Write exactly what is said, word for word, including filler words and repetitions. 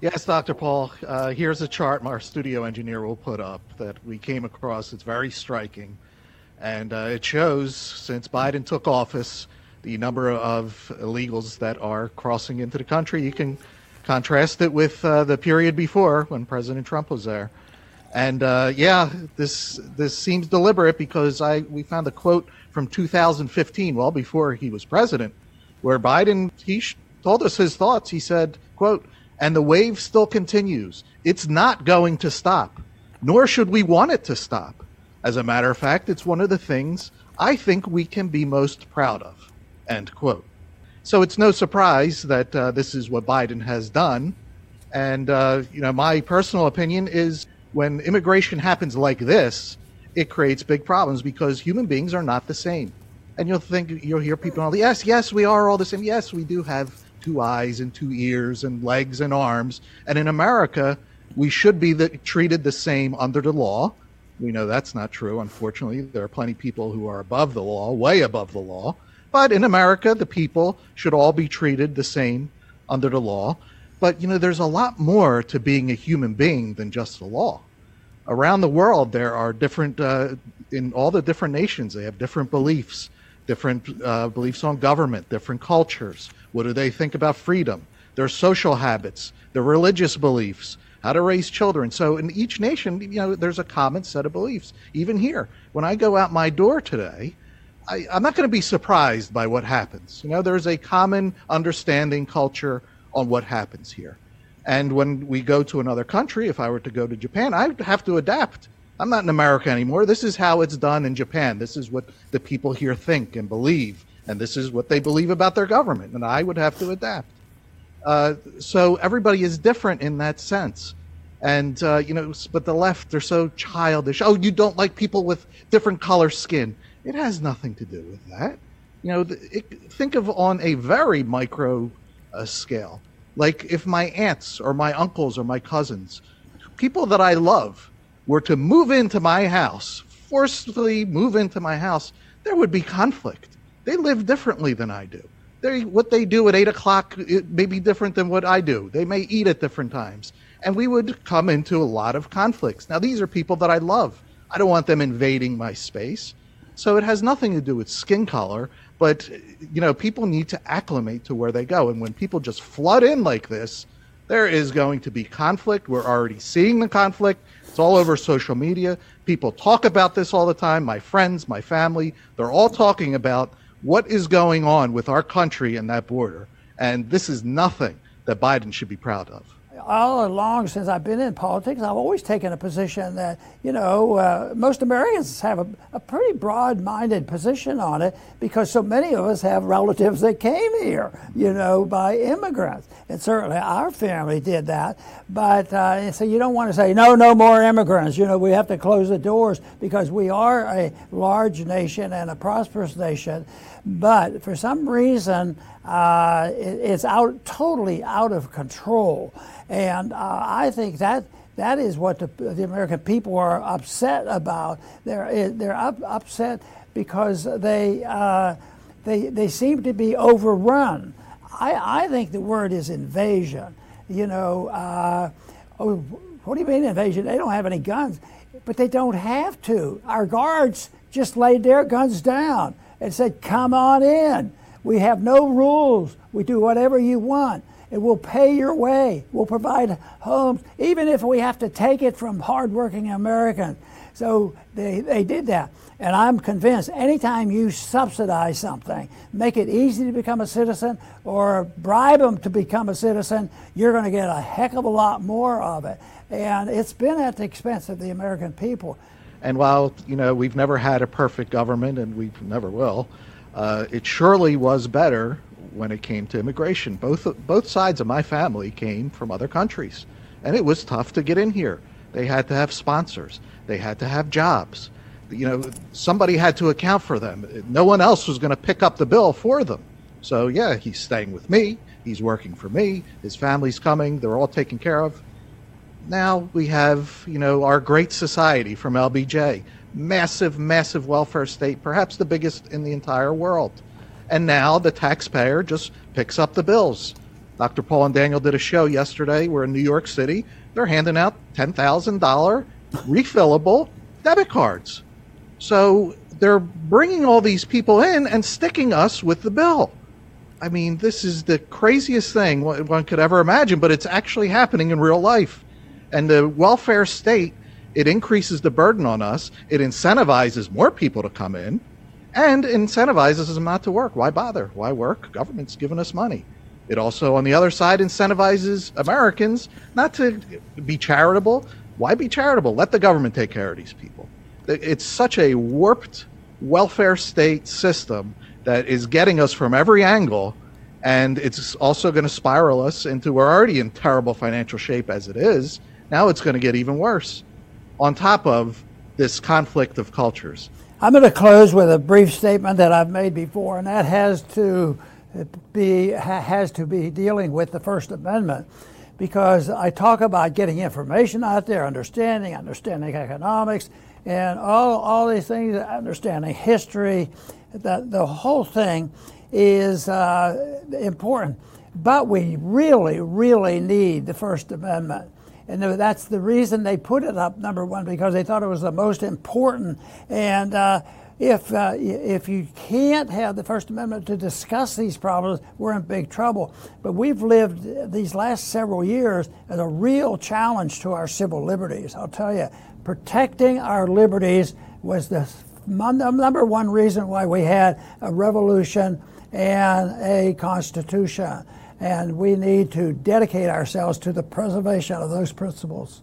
Yes, Doctor Paul, uh, here's a chart our studio engineer will put up that we came across. It's very striking. And uh, it shows, since Biden took office, the number of illegals that are crossing into the country. You can contrast it with uh, the period before when President Trump was there. And uh, yeah, this this seems deliberate because I we found a quote from two thousand fifteen, well before he was president, where Biden, he sh- told us his thoughts. He said, quote, "And the wave still continues. It's not going to stop, nor should we want it to stop. As a matter of fact, it's one of the things I think we can be most proud of," end quote. So it's no surprise that uh, this is what Biden has done. And, uh, you know, my personal opinion is when immigration happens like this, it creates big problems because human beings are not the same. And you'll think, you'll hear people, all, yes, yes, we are all the same. Yes, we do have two eyes and two ears and legs and arms. And in America, we should be the, treated the same under the law. We know that's not true, unfortunately. There are plenty of people who are above the law, way above the law. But in America, the people should all be treated the same under the law. But, you know, there's a lot more to being a human being than just the law. Around the world, there are different, uh, in all the different nations, they have different beliefs, different uh, beliefs on government, different cultures. What do they think about freedom? Their social habits, their religious beliefs, how to raise children. So in each nation, you know, there's a common set of beliefs. Even here, when I go out my door today, I, I'm not going to be surprised by what happens. You know, there's a common understanding culture on what happens here. And when we go to another country, if I were to go to Japan, I'd have to adapt. I'm not in America anymore. This is how it's done in Japan. This is what the people here think and believe. And this is what they believe about their government. And I would have to adapt. Uh, so everybody is different in that sense. And, uh, you know, but the left, they're so childish. Oh, you don't like people with different color skin. It has nothing to do with that. You know, it, think of on a very micro uh, scale. Like if my aunts or my uncles or my cousins, people that I love, were to move into my house, forcefully move into my house, there would be conflict. They live differently than I do. They, what they do at eight o'clock, it may be different than what I do. They may eat at different times. And we would come into a lot of conflicts. Now, these are people that I love. I don't want them invading my space. So it has nothing to do with skin color. But, you know, people need to acclimate to where they go. And when people just flood in like this, there is going to be conflict. We're already seeing the conflict. It's all over social media. People talk about this all the time. My friends, my family, they're all talking about what is going on with our country and that border. And this is nothing that Biden should be proud of. All along since I've been in politics, I've always taken a position that, you know, uh, most Americans have a, a pretty broad-minded position on it because so many of us have relatives that came here, you know, by immigrants. And certainly our family did that. But uh, so you don't want to say, no, no more immigrants. You know, we have to close the doors because we are a large nation and a prosperous nation. But for some reason, uh, it, it's out totally out of control. And uh, I think that that is what the, the American people are upset about. They're they're up, upset because they uh, they they seem to be overrun. I, I think the word is invasion. You know, uh, oh, what do you mean invasion? They don't have any guns, but they don't have to. Our guards just laid their guns down and said, "Come on in. We have no rules. We do whatever you want. It will pay your way. We'll provide homes, even if we have to take it from hardworking Americans." So they, they did that. And I'm convinced anytime you subsidize something, make it easy to become a citizen or bribe them to become a citizen, you're going to get a heck of a lot more of it. And it's been at the expense of the American people. And while, you know, we've never had a perfect government and we never will, uh, it surely was better when it came to immigration. Both both sides of my family came from other countries, and it was tough to get in here. They had to have sponsors. They had to have jobs. You know, somebody had to account for them. No one else was going to pick up the bill for them. So, yeah, he's staying with me. He's working for me. His family's coming. They're all taken care of. Now we have, you know, our great society from L B J. Massive, massive welfare state, perhaps the biggest in the entire world. And now the taxpayer just picks up the bills. Doctor Paul and Daniel did a show yesterday. We're in New York City. They're handing out ten thousand dollars refillable debit cards. So they're bringing all these people in and sticking us with the bill. I mean, this is the craziest thing one could ever imagine, but it's actually happening in real life. And the welfare state, it increases the burden on us. It incentivizes more people to come in and incentivizes them not to work. Why bother? Why work? Government's giving us money. It also, on the other side, incentivizes Americans not to be charitable. Why be charitable? Let the government take care of these people. It's such a warped welfare state system that is getting us from every angle, and it's also going to spiral us into, we're already in terrible financial shape as it is. Now it's going to get even worse on top of this conflict of cultures. I'm going to close with a brief statement that I've made before, and that has to be has to be dealing with the First Amendment, because I talk about getting information out there, understanding, understanding economics, and all all these things, understanding history. The, the whole thing is uh, important, but we really, really need the First Amendment. And that's the reason they put it up, number one, because they thought it was the most important. And uh, if uh, if you can't have the First Amendment to discuss these problems, we're in big trouble. But we've lived these last several years as a real challenge to our civil liberties. I'll tell you, protecting our liberties was the number one reason why we had a revolution and a constitution. And we need to dedicate ourselves to the preservation of those principles.